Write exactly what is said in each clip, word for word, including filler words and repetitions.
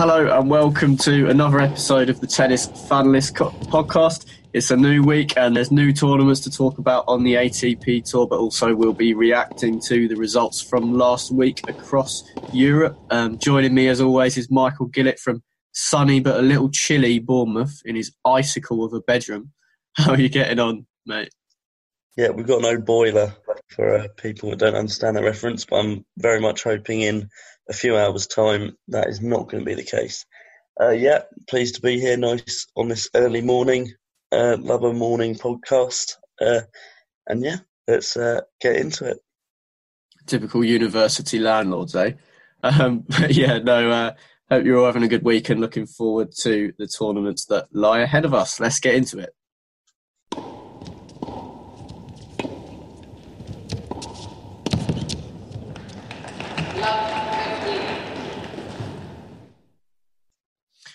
Hello and welcome to another episode of the Tennis Fan List co- podcast. It's a new week and there's new tournaments to talk about on the A T P Tour, but also we'll be reacting to the results from last week across Europe. Um, joining me as always is Michael Gillett from sunny but a little chilly Bournemouth in his icicle of a bedroom. How are you getting on, mate? Yeah, we've got no boiler for uh, people that don't understand that reference, but I'm very much hoping in a few hours' time that is not going to be the case. Uh, yeah, pleased to be here. Nice on this early morning, uh, love a morning podcast. Uh, and yeah, let's uh, get into it. Typical university landlords, eh? Um, but yeah, no, uh, hope you're all having a good week and looking forward to the tournaments that lie ahead of us. Let's get into it.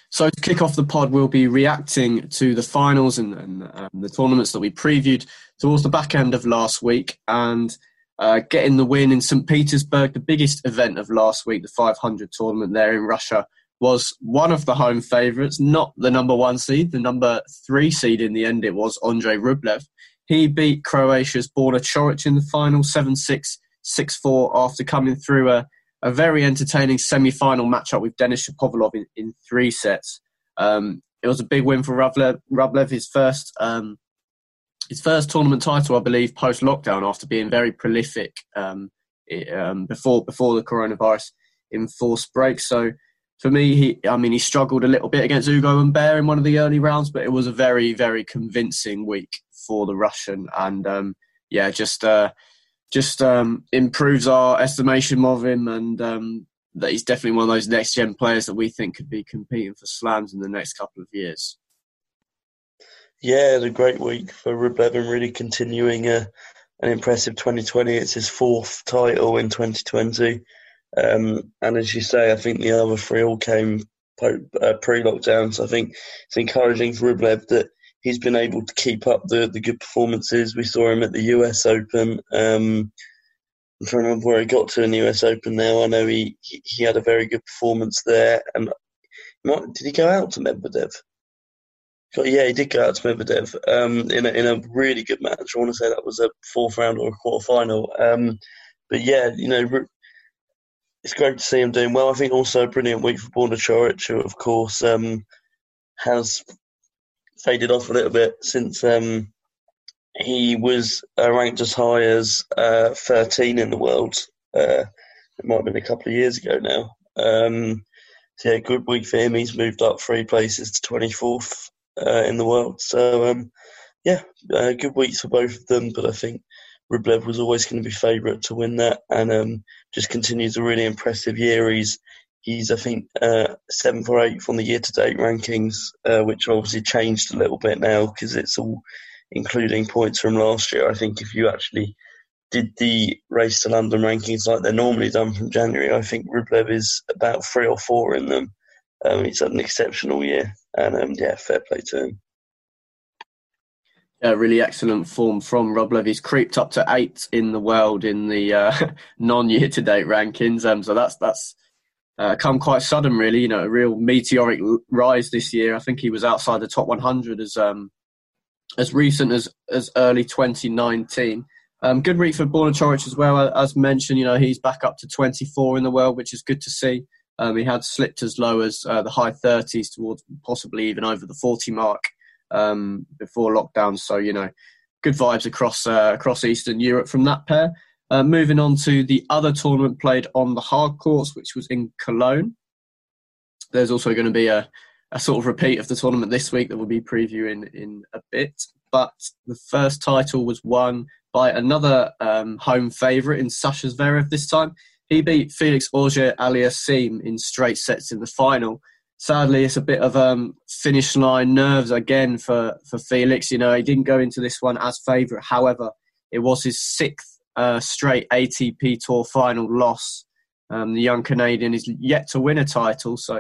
So to kick off the pod, we'll be reacting to the finals and, and um, the tournaments that we previewed towards the back end of last week and uh, getting the win in Saint Petersburg. The biggest event of last week, the five hundred tournament there in Russia, was one of the home favourites, not the number one seed, the number three seed in the end. It was Andrei Rublev. He beat Croatia's Borna Ćorić in the final seven six, six four after coming through a A very entertaining semi-final matchup with Denis Shapovalov in, in three sets. Um, it was a big win for Rublev, Rublev his first um, his first tournament title, I believe, post-lockdown after being very prolific um, it, um, before before the coronavirus enforced break. So for me, he I mean, he struggled a little bit against Ugo and Bear in one of the early rounds, but it was a very, very convincing week for the Russian. And um, yeah, just... Uh, Just um, improves our estimation of him, and um, that he's definitely one of those next-gen players that we think could be competing for slams in the next couple of years. Yeah, it's a great week for Rublev and really continuing a, an impressive twenty twenty. It's his fourth title in twenty twenty. Um, and as you say, I think the other three all came pre-lockdown. So I think it's encouraging for Rublev that he's been able to keep up the, the good performances. We saw him at the U S Open. Um, I'm trying to remember where he got to in the U S Open now. I know he, he, he had a very good performance there. And not, did he go out to Medvedev? God, yeah, he did go out to Medvedev um, in, a, in a really good match. I want to say that was a fourth round or a quarter final. Um, but yeah, you know, it's great to see him doing well. I think also a brilliant week for Borna Ćorić, who, of course, um, has faded off a little bit since um, he was uh, ranked as high as uh, thirteen in the world. Uh, it might have been a couple of years ago now. Um, so, yeah, good week for him. He's moved up three places to twenty-fourth uh, in the world. So, um, yeah, uh, good weeks for both of them. But I think Rublev was always going to be favourite to win that, and um, just continues a really impressive year. He's He's, I think, uh, seventh or eighth on the year-to-date rankings, uh, which obviously changed a little bit now because it's all including points from last year. I think if you actually did the Race to London rankings like they're normally done from January, I think Rublev is about three or four in them. Um, he's had an exceptional year, and, um, yeah, fair play to him. Uh, really excellent form from Rublev. He's creeped up to eighth in the world in the uh, non-year-to-date rankings, um, so that's that's... Uh, come quite sudden, really. You know, a real meteoric rise this year. I think he was outside the top one hundred as um, as recent as, as early twenty nineteen. Um, good week for Borna Ćorić as well. As mentioned, you know, he's back up to twenty-four in the world, which is good to see. Um, he had slipped as low as uh, the high thirties towards possibly even over the forty mark um, before lockdown. So, you know, good vibes across uh, across Eastern Europe from that pair. Uh, moving on to the other tournament played on the hard courts, which was in Cologne. There's also going to be a, a sort of repeat of the tournament this week that we'll be previewing in a bit. But the first title was won by another um, home favourite in Sasha Zverev this time. He beat Felix Auger-Aliassime in straight sets in the final. Sadly, it's a bit of um, finish line nerves again for, for Felix. You know, he didn't go into this one as favourite. However, it was his sixth Uh, straight A T P Tour final loss. Um, the young Canadian is yet to win a title, so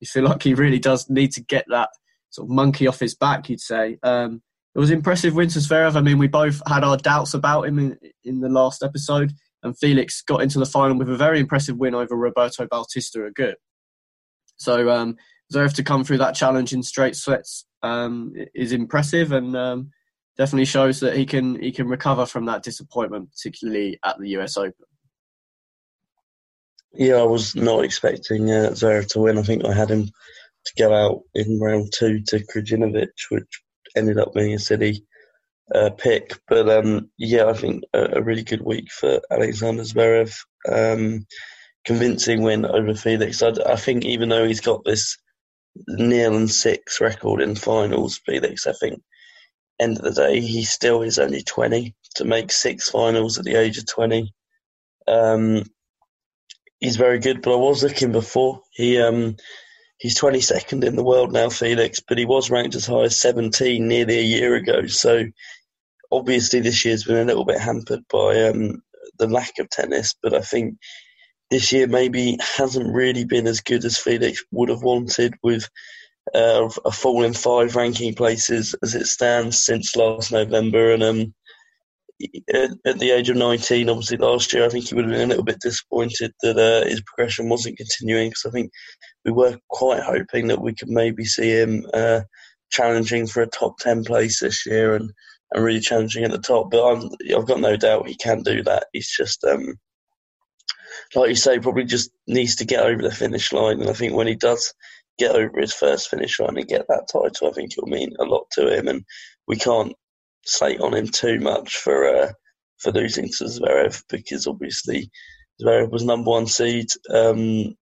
you feel like he really does need to get that sort of monkey off his back, you'd say. Um, it was impressive win for Zverev. I mean, we both had our doubts about him in, in the last episode, and Felix got into the final with a very impressive win over Roberto Bautista Agut. So um, Zverev to come through that challenge in straight sets um, is impressive, and um, definitely shows that he can he can recover from that disappointment, particularly at the U S Open. Yeah, I was not expecting uh, Zverev to win. I think I had him to go out in round two to Krajinovic, which ended up being a silly uh, pick. But um, yeah, I think a, a really good week for Alexander Zverev. Um, convincing win over Felix. I, I think even though he's got this nil and six record in finals, Felix, I think, end of the day, he still is only twenty. To make six finals at the age of twenty. Um, he's very good, but I was looking before. He um, he's twenty-second in the world now, Felix, but he was ranked as high as seventeen nearly a year ago. So obviously this year's been a little bit hampered by um, the lack of tennis, but I think this year maybe hasn't really been as good as Felix would have wanted, with uh, a fall in five ranking places as it stands since last November. And um, at, at the age of nineteen, obviously last year, I think he would have been a little bit disappointed that uh, his progression wasn't continuing, because I think we were quite hoping that we could maybe see him uh, challenging for a top ten place this year and, and really challenging at the top. But I'm, I've got no doubt he can do that. He's just... Um, Like you say, probably just needs to get over the finish line. And I think when he does get over his first finish line and get that title, I think it'll mean a lot to him. And we can't slate on him too much for uh, for losing to Zverev, because obviously Zverev was number one seed, um,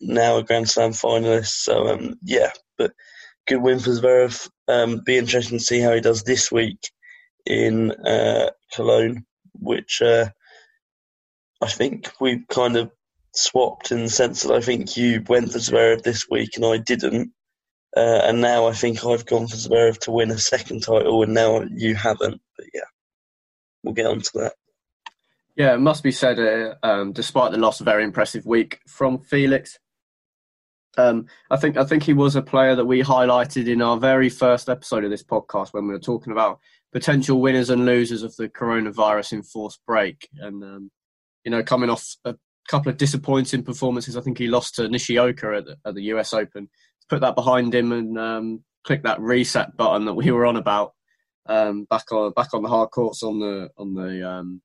now a Grand Slam finalist. So, um, yeah, but good win for Zverev. Um, be interesting to see how he does this week in uh, Cologne, which... Uh, I think we kind of swapped in the sense that I think you went for Zverev this week and I didn't. Uh, and now I think I've gone for Zverev to win a second title and now you haven't. But yeah, we'll get on to that. Yeah, it must be said, uh, um, despite the loss, a very impressive week from Felix. Um, I think I think he was a player that we highlighted in our very first episode of this podcast when we were talking about potential winners and losers of the coronavirus enforced break. And... Um, You know, coming off a couple of disappointing performances, I think he lost to Nishioka at the, at the U S Open. Put that behind him and um, click that reset button that we were on about um, back on back on the hard courts on the on the um,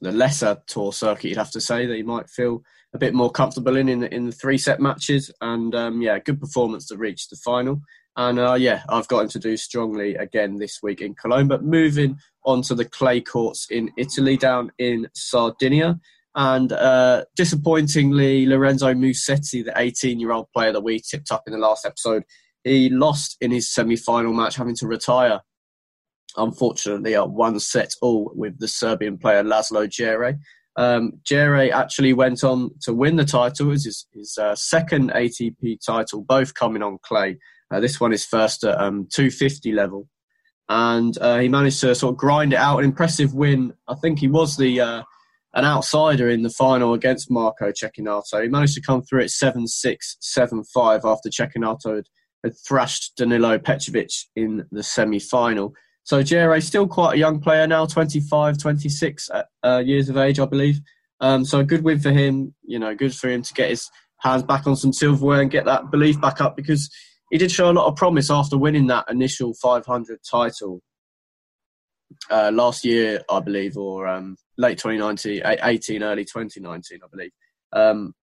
the lesser tour circuit. You'd have to say that he might feel a bit more comfortable in in the, in the three set matches. And um, yeah, good performance to reach the final. And uh, yeah, I've got him to do strongly again this week in Cologne. But moving on to the clay courts in Italy, down in Sardinia. And uh, disappointingly, Lorenzo Musetti, the eighteen-year-old player that we tipped up in the last episode, he lost in his semi-final match, having to retire, unfortunately, at one set all with the Serbian player Laszlo Jere. Um, Jere actually went on to win the title. It was his, his uh, second A T P title, both coming on clay. Uh, this one is first at um, two fifty level. And uh, he managed to sort of grind it out. An impressive win. I think he was the uh, an outsider in the final against Marco Cecchinato. He managed to come through at seven six, seven five after Cecchinato had, had thrashed Danilo Petrovic in the semi-final. So Jere, still quite a young player now, twenty-five, twenty-six uh, years of age, I believe. Um, so a good win for him. You know, good for him to get his hands back on some silverware and get that belief back up, because he did show a lot of promise after winning that initial five hundred title uh, last year, I believe, or um, late twenty nineteen, early twenty nineteen, I believe. Um,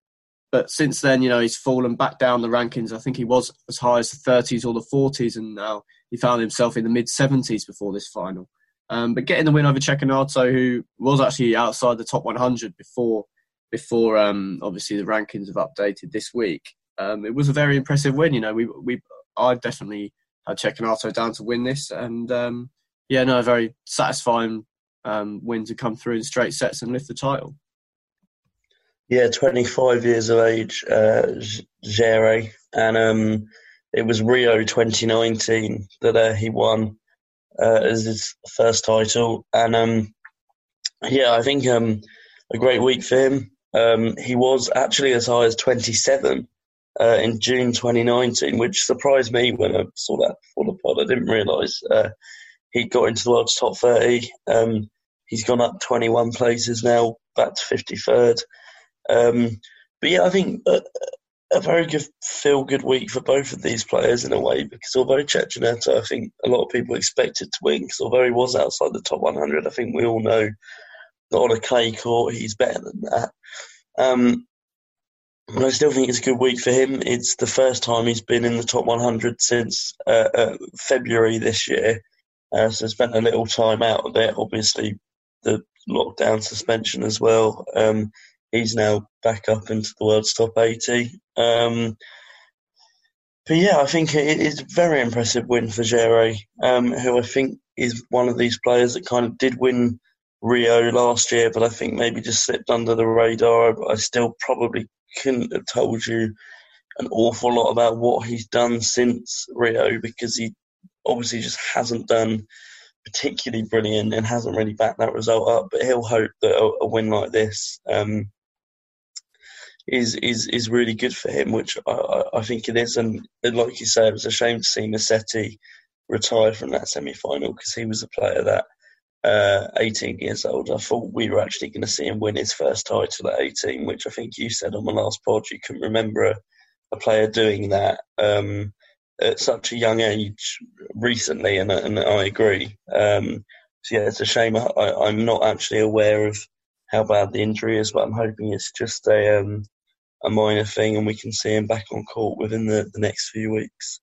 but since then, you know, he's fallen back down the rankings. I think he was as high as the thirties or the forties, and now he found himself in the mid-seventies before this final. Um, but getting the win over Cecchinato, who was actually outside the top one hundred before, before um, obviously the rankings have updated this week, Um, it was a very impressive win. You know, we we I definitely had Cecchinato down to win this, and um, yeah, no, a very satisfying um, win to come through in straight sets and lift the title. Yeah, twenty-five years of age, uh, Jere, and um, it was Rio twenty nineteen that uh, he won uh, as his first title, and um, yeah, I think um, a great week for him. Um, he was actually as high as twenty-seven. Uh, in June twenty nineteen, which surprised me when I saw that before the pod. I didn't realise uh, he got into the world's top thirty. Um, he's gone up twenty-one places now, back to fifty-third. Um, but yeah, I think uh, a very good feel-good week for both of these players in a way, because although Cecchinato, I think a lot of people expected to win, because although he was outside the top one hundred, I think we all know that on a clay court he's better than that. Um, and I still think it's a good week for him. It's the first time he's been in the top one hundred since uh, uh, February this year, uh, so spent a little time out of it. Obviously, the lockdown suspension as well. Um, he's now back up into the world's top eighty. Um, but yeah, I think it is a very impressive win for Jere, um, who I think is one of these players that kind of did win Rio last year, but I think maybe just slipped under the radar. But I still probably couldn't have told you an awful lot about what he's done since Rio, because he obviously just hasn't done particularly brilliant and hasn't really backed that result up. But he'll hope that a, a win like this um, is is is really good for him, which I, I think it is. And like you say, it was a shame to see Musetti retire from that semi-final, because he was a player that, uh, eighteen years old, I thought we were actually going to see him win his first title at eighteen, which I think you said on the last pod, you couldn't remember a, a player doing that um, at such a young age recently, and, and I agree. Um, so yeah, it's a shame. I, I'm not actually aware of how bad the injury is, but I'm hoping it's just a um, a minor thing and we can see him back on court within the, the next few weeks.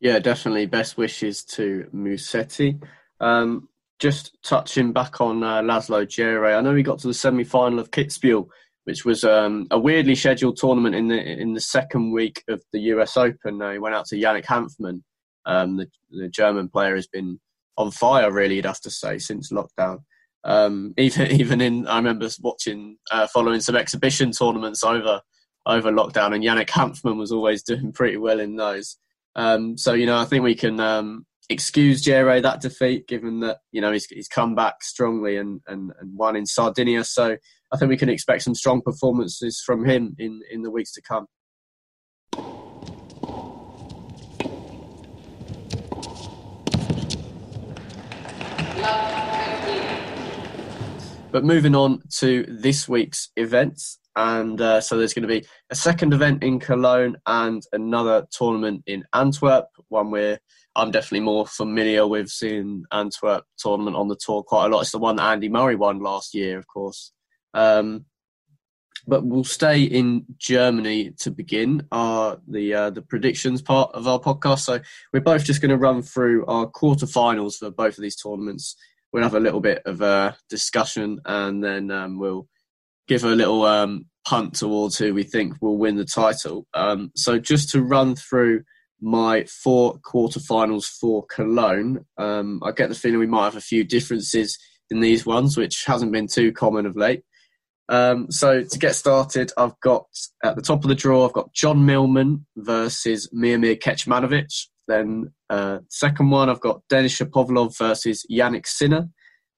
Yeah, definitely. Best wishes to Musetti. Um, just touching back on uh, Laszlo Jere, I know he got to the semi-final of Kitzbühel, which was um, a weirdly scheduled tournament in the in the second week of the U S Open. Uh, he went out to Jannik Hanfmann. Um, the, the German player has been on fire, really, you'd have to say, since lockdown. Um, even even in, I remember watching, uh, following some exhibition tournaments over over lockdown, and Jannik Hanfmann was always doing pretty well in those. Um, so, you know, I think we can um, excuse Jere that defeat, given that, you know, he's he's come back strongly and, and, and won in Sardinia. So I think we can expect some strong performances from him in, in the weeks to come. But moving on to this week's events. And uh, so there's going to be a second event in Cologne and another tournament in Antwerp, one where I'm definitely more familiar with, seeing Antwerp tournament on the tour quite a lot. It's the one that Andy Murray won last year, of course. Um, but we'll stay in Germany to begin our, the uh, the predictions part of our podcast. So we're both just going to run through our quarterfinals for both of these tournaments. We'll have a little bit of a discussion, and then um, we'll give a little um, punt towards who we think will win the title. Um, so just to run through my four quarterfinals for Cologne, um, I get the feeling we might have a few differences in these ones, which hasn't been too common of late. Um, so to get started, I've got at the top of the draw, I've got John Millman versus Miomir Kecmanovic. Then uh, second one, I've got Denis Shapovalov versus Jannik Sinner.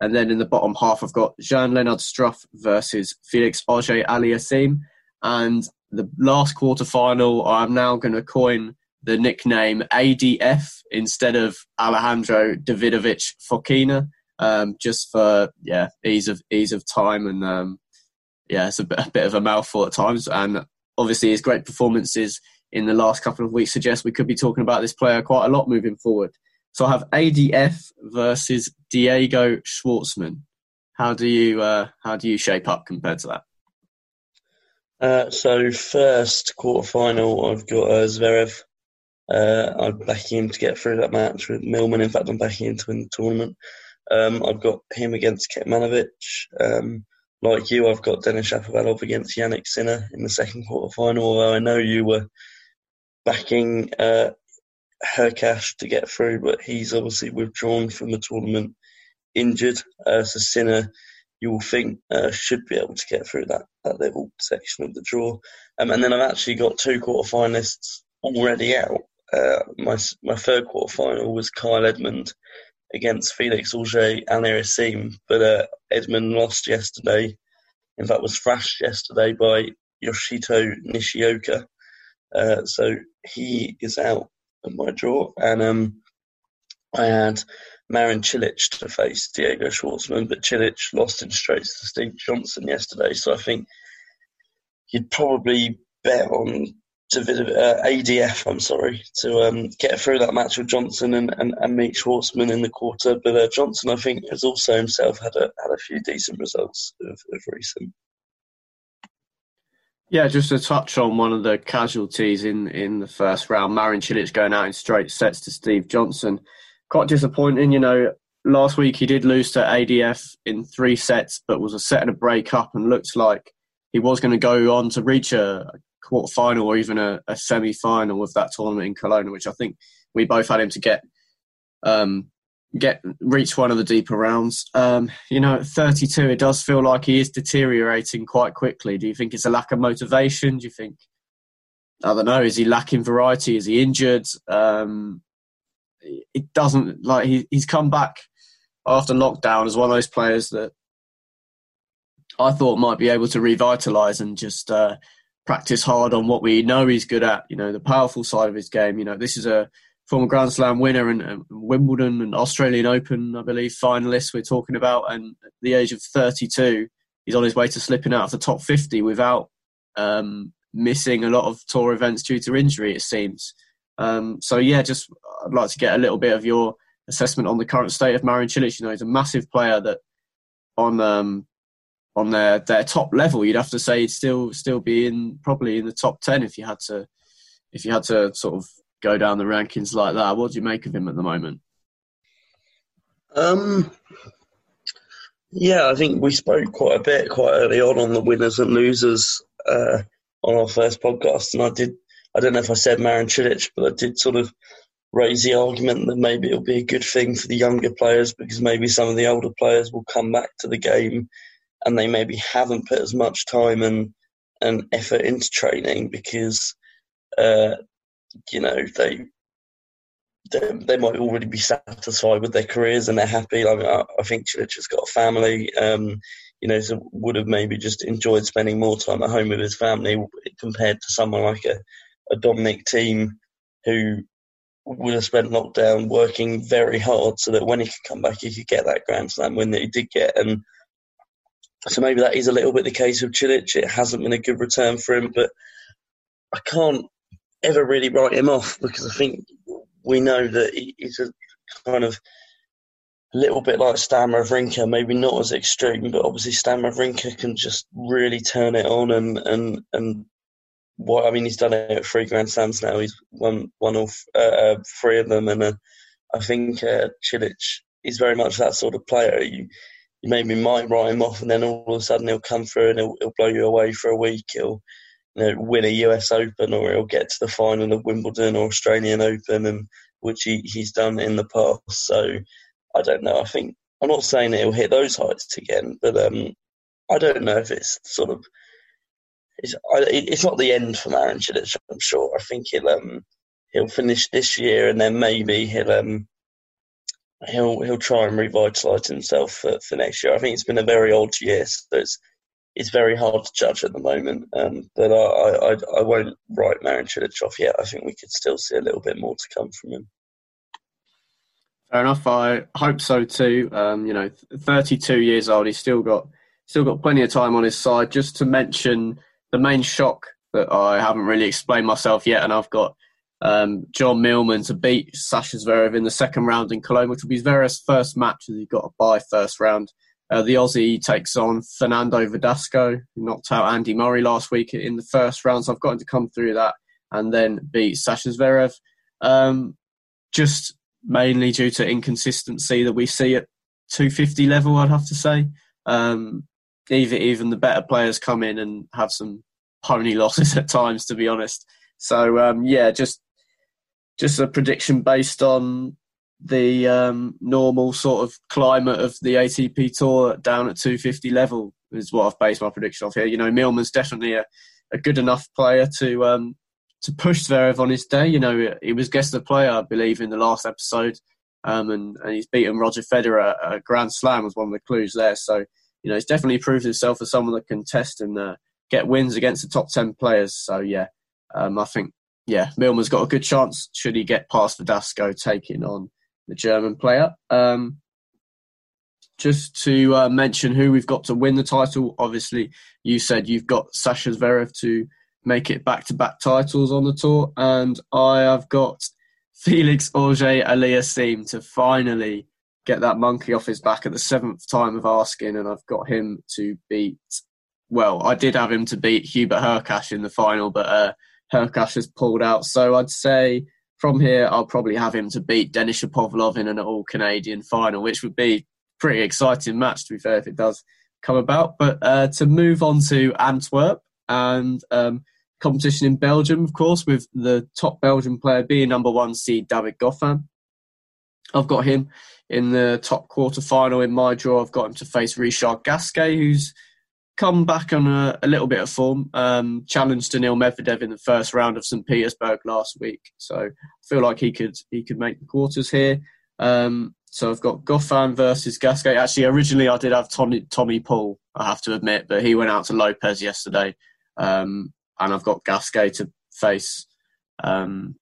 And then in the bottom half, I've got Jean-Leonard Struff versus Felix Auger-Aliassime. And the last quarterfinal, I'm now going to coin the nickname A D F instead of Alejandro Davidovich Fokina, um, just for yeah ease of ease of time. And um, yeah, it's a bit, a bit of a mouthful at times. And obviously his great performances in the last couple of weeks suggest we could be talking about this player quite a lot moving forward. So I have A D F versus Diego Schwartzman. How do you uh, how do you shape up compared to that? Uh, so first quarterfinal, I've got uh, Zverev. Uh, I'm backing him to get through that match with Millman. In fact, I'm backing him to win the tournament. Um, I've got him against Kecmanovic. Um, like you, I've got Denis Shapovalov against Jannik Sinner in the second quarterfinal. Although I know you were backing Uh, Hurkacz to get through, but he's obviously withdrawn from the tournament injured. Uh, so Sinner, you will think, uh, should be able to get through that, that little section of the draw. Um, and then I've actually got two quarterfinalists already out. Uh, my my third quarterfinal was Kyle Edmund against Felix Auger-Aliassime, but uh, Edmund lost yesterday. In fact, was thrashed yesterday by Yoshito Nishioka. Uh, so he is out of my draw, and um, I had Marin Cilic to face Diego Schwartzman, but Cilic lost in straight to Steve Johnson yesterday, so I think you'd probably bet on David, uh, A D F, I'm sorry, to um, get through that match with Johnson and, and, and meet Schwartzman in the quarter. But uh, Johnson, I think, has also himself had a, had a few decent results of, of recent. Yeah, just to touch on one of the casualties in, in the first round, Marin Cilic going out in straight sets to Steve Johnson. Quite disappointing, you know. Last week he did lose to A D F in three sets, but was a set and a break up and looked like he was going to go on to reach a quarter-final or even a, a semi-final of that tournament in Cologne, which I think we both had him to get, um, get reach one of the deeper rounds. Um, you know, at thirty-two, it does feel like he is deteriorating quite quickly. Do you think it's a lack of motivation? Do you think, I don't know, is he lacking variety? Is he injured? Um, it doesn't, like, he, he's come back after lockdown as one of those players that I thought might be able to revitalise and just uh, practice hard on what we know he's good at, you know, the powerful side of his game. You know, this is a former Grand Slam winner and, and Wimbledon and Australian Open, I believe, finalist we're talking about. And at the age of thirty-two, he's on his way to slipping out of the top fifty without um, missing a lot of tour events due to injury, it seems. Um, so, yeah, just I'd like to get a little bit of your assessment on the current state of Marin Cilic. You know, he's a massive player that on um, on their, their top level, you'd have to say he'd still still be in probably in the top ten if you had to if you had to sort of go down the rankings like that. What do you make of him at the moment? Um, yeah, I think we spoke quite a bit quite early on on the winners and losers uh, on our first podcast, and I did. I don't know if I said Marin Cilic, but I did sort of raise the argument that maybe it'll be a good thing for the younger players because maybe some of the older players will come back to the game and they maybe haven't put as much time and, and effort into training because, uh, you know, they, they they might already be satisfied with their careers and they're happy. I mean, I, I think Cilic has got a family, um, you know, so would have maybe just enjoyed spending more time at home with his family compared to someone like a, a Dominic Thiem who would have spent lockdown working very hard so that when he could come back, he could get that Grand Slam win that he did get. And so maybe that is a little bit the case with Cilic. It hasn't been a good return for him, but I can't ever really write him off because I think we know that he's a kind of a little bit like Stan Wawrinka, maybe not as extreme, but obviously Stan Wawrinka can just really turn it on and, and, and, What, I mean, he's done it at three Grand Slams now. He's won one or uh, three of them, and uh, I think uh, Cilic is very much that sort of player. You, you maybe might write him off, and then all of a sudden he'll come through and he'll, he'll blow you away for a week. He'll, you know, win a U S Open, or he'll get to the final of Wimbledon or Australian Open, and which he, he's done in the past. So I don't know. I think I'm not saying that he'll hit those heights again, but um, I don't know if it's sort of. It's, it's not the end for Marin Cilic, I'm sure. I think he'll um, he'll finish this year, and then maybe he'll um, he'll he'll try and revitalise himself for, for next year. I think it's been a very odd year, so it's it's very hard to judge at the moment. Um, but I, I I won't write Marin Cilic off yet. I think we could still see a little bit more to come from him. Fair enough. I hope so too. Um, you know, thirty-two years old, he's still got still got plenty of time on his side. Just to mention. The main shock that I haven't really explained myself yet, and I've got um, John Millman to beat Sasha Zverev in the second round in Cologne, which will be Zverev's first match as he got a bye first round. Uh, the Aussie takes on Fernando Verdasco, who knocked out Andy Murray last week in the first round, so I've got him to come through that and then beat Sasha Zverev. Um, just mainly due to inconsistency that we see at two fifty level, I'd have to say. Um, Even, even the better players come in and have some pony losses at times, to be honest. So, um, yeah, just just a prediction based on the um, normal sort of climate of the A T P Tour down at two fifty level is what I've based my prediction off here. You know, Millman's definitely a, a good enough player to um, to push Zverev on his day. You know, he was guest of the player, I believe, in the last episode, um, and, and he's beaten Roger Federer at a Grand Slam was one of the clues there, so... You know, he's definitely proved himself as someone that can test and uh, get wins against the top ten players. So, yeah, um, I think, yeah, Millman's got a good chance should he get past Verdasco taking on the German player. Um, Just to uh, mention who we've got to win the title, obviously you said you've got Sasha Zverev to make it back-to-back titles on the tour, and I have got Felix Auger-Aliassime to finally get that monkey off his back at the seventh time of asking, and I've got him to beat, well, I did have him to beat Hubert Hurkacz in the final, but uh, Hurkacz has pulled out, so I'd say from here I'll probably have him to beat Denis Shapovalov in an all-Canadian final, which would be pretty exciting match, to be fair, if it does come about. But uh, to move on to Antwerp and um, competition in Belgium, of course, with the top Belgian player being number one seed David Goffin. I've got him in the top quarter final in my draw. I've got him to face Richard Gasquet, who's come back on a, a little bit of form, um, challenged Daniil Medvedev in the first round of Saint Petersburg last week. So I feel like he could he could make the quarters here. Um, So I've got Goffin versus Gasquet. Actually, originally I did have Tommy, Tommy Paul, I have to admit, but he went out to Lopez yesterday. Um, and I've got Gasquet to face um,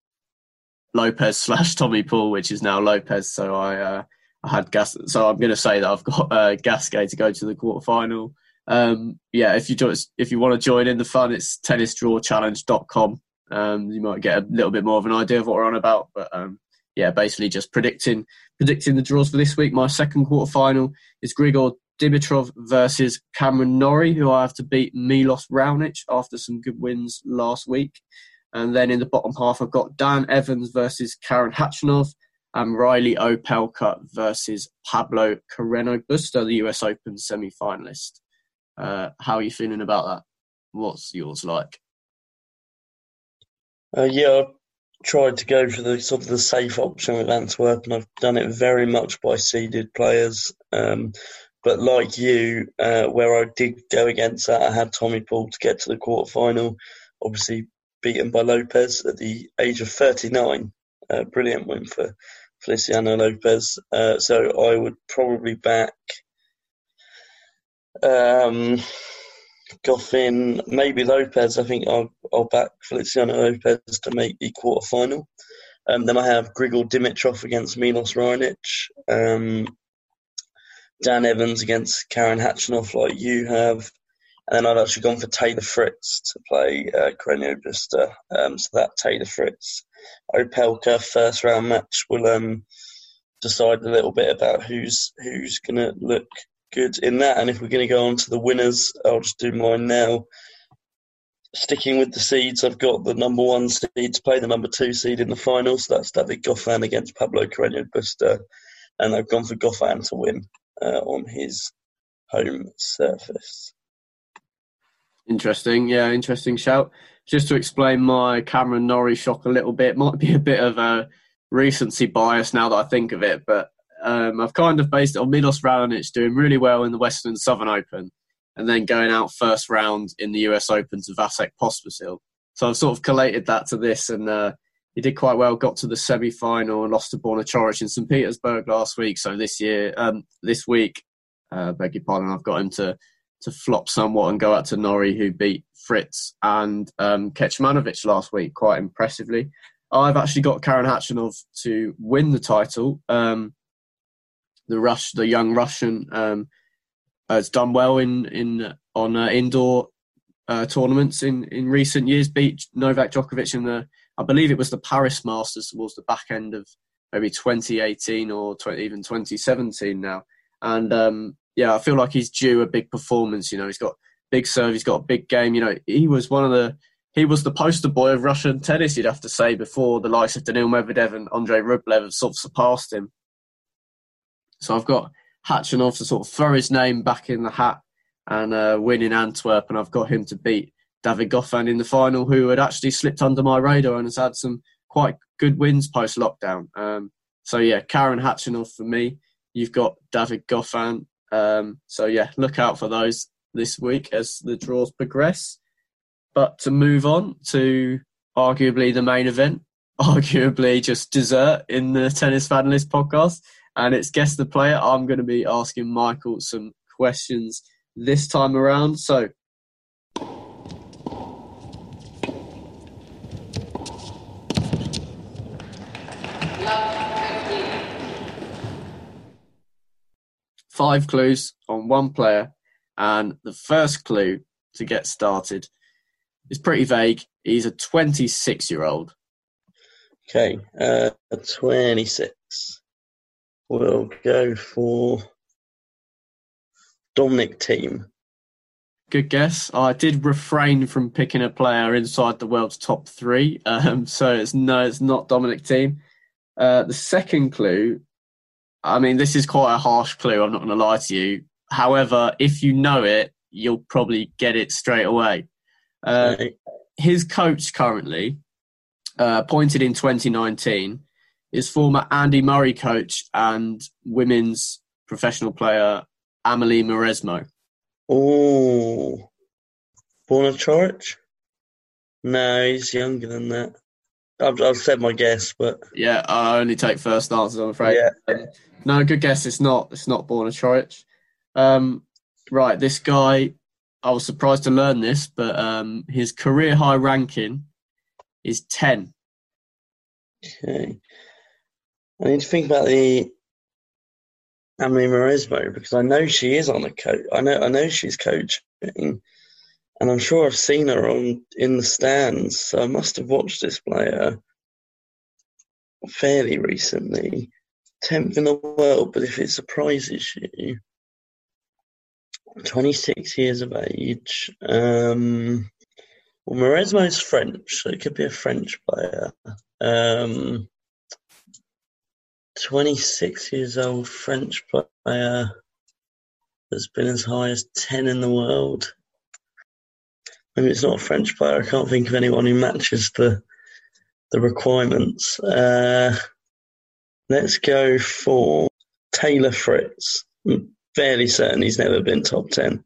Lopez slash Tommy Paul, which is now Lopez. So I, uh, I had Gas. So I'm going to say that I've got uh, Gasquet to go to the quarterfinal. Um, yeah, if you jo- if you want to join in the fun, it's tennis draw challenge dot com. Um, you might get a little bit more of an idea of what we're on about, but. Um, Yeah, basically just predicting predicting the draws for this week. My second quarterfinal is Grigor Dimitrov versus Cameron Norrie, who I have to beat Milos Raonic after some good wins last week. And then in the bottom half, I've got Dan Evans versus Karen Khachanov and Riley Opelka versus Pablo Carreño Busta, the U S Open semi-finalist. Uh, how are you feeling about that? What's yours like? Uh, yeah, tried to go for the sort of the safe option with Antwerp, and I've done it very much by seeded players. Um, but like you, uh, where I did go against that, I had Tommy Paul to get to the quarterfinal, obviously beaten by Lopez at the age of thirty-nine. Uh, brilliant win for Feliciano Lopez. Uh, so I would probably back um, Goffin, maybe Lopez. I think I'll, I'll back Feliciano Lopez to make the quarterfinal. Um, then I have Grigor Dimitrov against Milos Raonic. Um, Dan Evans against Karen Khachanov, like you have. And then I've actually gone for Taylor Fritz to play uh, Carreño Busta. Um, so that Taylor Fritz, Opelka first round match will um, decide a little bit about who's who's going to look good in that, and if we're going to go on to the winners, I'll just do mine now. Sticking with the seeds, I've got the number one seed to play the number two seed in the finals. So that's David Goffin against Pablo Carreño Busta, and I've gone for Goffin to win uh, on his home surface. Interesting, yeah, interesting shout. Just to explain my Cameron Norrie shock a little bit, might be a bit of a recency bias now that I think of it, but. Um, I've kind of based it on Milos Raonic doing really well in the Western and Southern Open and then going out first round in the U S Open to Vasek Pospisil. So I've sort of collated that to this, and uh, he did quite well, got to the semi-final and lost to Borna Ćorić in Saint Petersburg last week. So this year, um, this week, uh, beg your pardon, I've got him to, to flop somewhat and go out to Norrie, who beat Fritz and um, Kecmanovic last week quite impressively. I've actually got Karen Khachanov to win the title. Um, The Rush, the young Russian, um, has done well in in on uh, indoor uh, tournaments in, in recent years. Beat Novak Djokovic in the, I believe it was the Paris Masters towards the back end of maybe twenty eighteen or twenty, even twenty seventeen now. And um, yeah, I feel like he's due a big performance. You know, he's got big serve, he's got a big game. You know, he was one of the he was the poster boy of Russian tennis. You'd have to say before the likes of Daniil Medvedev and Andrei Rublev have sort of surpassed him. So I've got Khachanov to sort of throw his name back in the hat and uh, win in Antwerp, and I've got him to beat David Goffin in the final, who had actually slipped under my radar and has had some quite good wins post-lockdown. Um, so, yeah, Karen Khachanov for me. You've got David Goffin. Um, so, yeah, look out for those this week as the draws progress. But to move on to arguably the main event, arguably just dessert in the Tennis Fanalist podcast, and it's Guess the Player. I'm going to be asking Michael some questions this time around. So, five clues on one player, and the first clue to get started is pretty vague. He's a twenty-six-year-old. Okay, uh, twenty-six. We'll go for Dominic Thiem. Good guess. I did refrain from picking a player inside the world's top three, um, so it's no, it's not Dominic Thiem. Uh, the second clue, I mean, this is quite a harsh clue, I'm not going to lie to you. However, if you know it, you'll probably get it straight away. Uh, okay. His coach currently, uh, appointed in twenty nineteen, is former Andy Murray coach and women's professional player Amelie Mauresmo. Oh, Borna Ćorić? No, he's younger than that. I've, I've said my guess, but yeah, I only take first answers, I'm afraid. Yeah. Um, no, good guess. It's not. It's not Borna Ćorić. Um, right, this guy. I was surprised to learn this, but um, his career high ranking is ten. Okay, I need to think about the Amelie Mauresmo, because I know she is on a coach. I know, I know she's coaching, and I'm sure I've seen her on in the stands. So I must have watched this player fairly recently. Tenth in the world, but if it surprises you, twenty-six years of age. Um, well, Mauresmo's French, so it could be a French player. Um, twenty-six years old French player that's been as high as ten in the world. Maybe it's not a French player. I can't think of anyone who matches the the requirements. Uh, let's go for Taylor Fritz. I'm fairly certain he's never been top ten.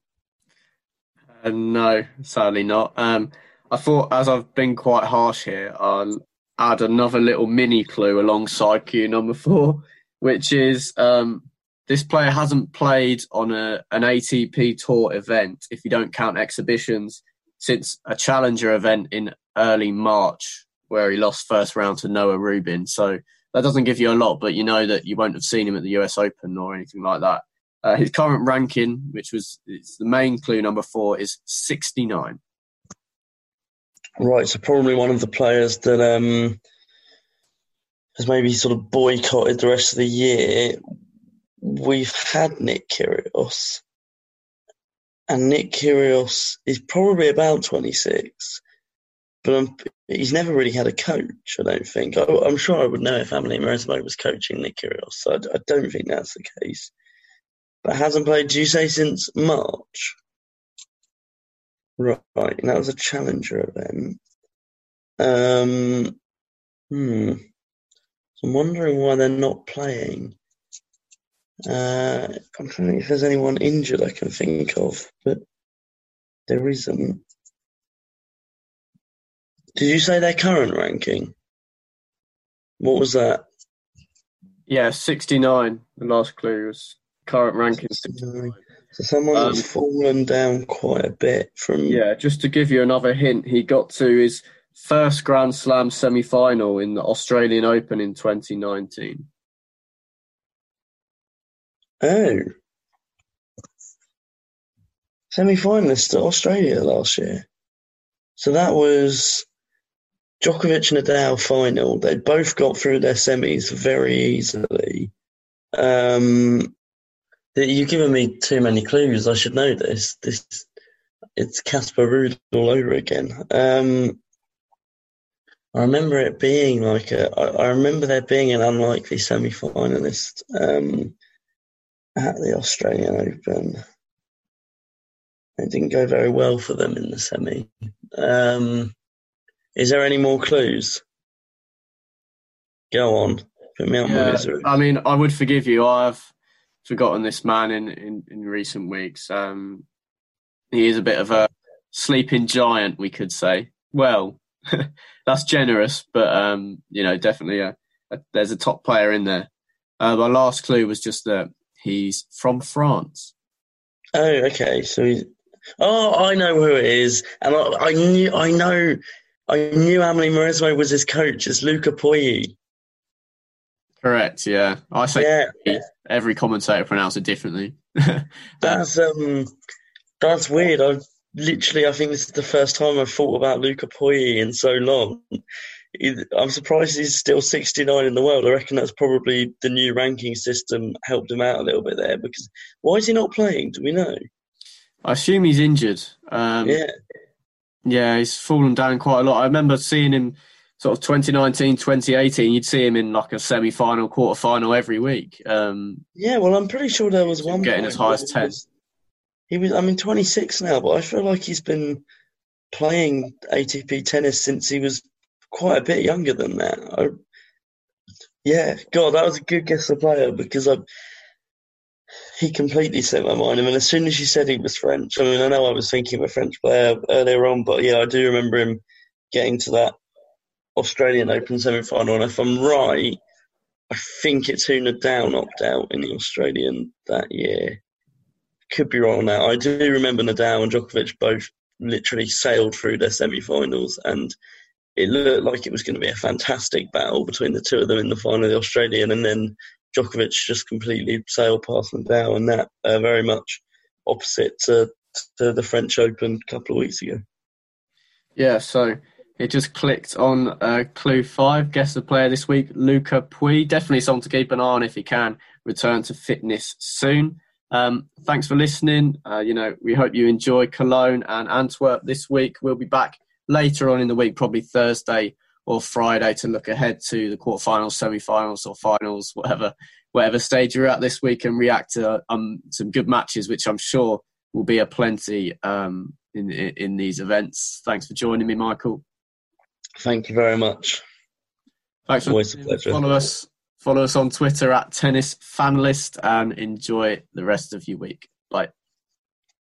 Uh, no, sadly not. Um, I thought, as I've been quite harsh here, I'll add another little mini clue alongside clue number four, which is um, this player hasn't played on a, an A T P Tour event, if you don't count exhibitions, since a challenger event in early March where he lost first round to Noah Rubin. So that doesn't give you a lot, but you know that you won't have seen him at the U S Open or anything like that. Uh, his current ranking, which was it's the main clue number four, is sixty-nine. Right, so probably one of the players that um, has maybe sort of boycotted the rest of the year. We've had Nick Kyrgios, and Nick Kyrgios is probably about twenty-six, but I'm, he's never really had a coach, I don't think. I, I'm sure I would know if Amelie Mauresmo was coaching Nick Kyrgios, so I, I don't think that's the case. But hasn't played, do you say, since March? Right, and that was a challenger event. Um, hmm. I'm wondering why they're not playing. Uh, I'm trying to think if there's anyone injured I can think of, but there isn't. Did you say their current ranking? What was that? Yeah, sixty-nine. The last clue was current ranking sixty-nine. So someone that's um, fallen down quite a bit from... Yeah, just to give you another hint, he got to his first Grand Slam semi-final in the Australian Open in twenty nineteen. Oh. Semi-finalist at Australia last year. So that was Djokovic and Nadal final. They both got through their semis very easily. Um... You've given me too many clues. I should know this. This, it's Casper Ruud all over again. Um, I remember it being like a. I remember there being an unlikely semi-finalist um, at the Australian Open. It didn't go very well for them in the semi. Um, is there any more clues? Go on, put me out yeah, my misery. I mean, I would forgive you. I've forgotten this man in, in, in recent weeks. Um, he is a bit of a sleeping giant, we could say. Well, that's generous, but um, you know, definitely a, a, there's a top player in there. Uh, my last clue was just that he's from France. Oh, okay. So he's... Oh, I know who it is, and I, I knew. I know. I knew Amelie Mauresmo was his coach. It's Luca Poggi. Correct, yeah. I say yeah. Every commentator pronounces it differently. That's um, that's weird. I literally, I think this is the first time I've thought about Luca Poi in so long. I'm surprised he's still sixty-nine in the world. I reckon that's probably the new ranking system helped him out a little bit there. Because why is he not playing? Do we know? I assume he's injured. Um, yeah. Yeah, he's fallen down quite a lot. I remember seeing him sort of twenty nineteen, twenty eighteen. You'd see him in like a semi-final, quarter-final every week. Um, yeah, well, I'm pretty sure there was one getting as high as ten. He was. I mean, twenty-six now, but I feel like he's been playing A T P tennis since he was quite a bit younger than that. I, yeah, God, that was a good guess of player because I, he completely set my mind. I mean, as soon as you said he was French, I mean, I know I was thinking of a French player earlier on, but yeah, I do remember him getting to that Australian Open semi-final. And if I'm right, I think it's Huna Dow knocked out in the Australian that year. Could be wrong on that. I do remember Nadal and Djokovic both literally sailed through their semi-finals, and it looked like it was going to be a fantastic battle between the two of them in the final of the Australian, and then Djokovic just completely sailed past Nadal, and that uh, very much opposite to, to the French Open a couple of weeks ago. Yeah, so it just clicked on uh, clue five. Guess the player this week, Luca Pui. Definitely someone to keep an eye on if he can return to fitness soon. Um, thanks for listening. Uh, you know, we hope you enjoy Cologne and Antwerp this week. We'll be back later on in the week, probably Thursday or Friday, to look ahead to the quarterfinals, semi-finals, or finals, whatever whatever stage you're at this week, and react to um, some good matches, which I'm sure will be a plenty um, in, in in these events. Thanks for joining me, Michael. Thank you very much. Thanks for follow us. Follow us on Twitter at Tennis Fanlist, and enjoy the rest of your week. Bye.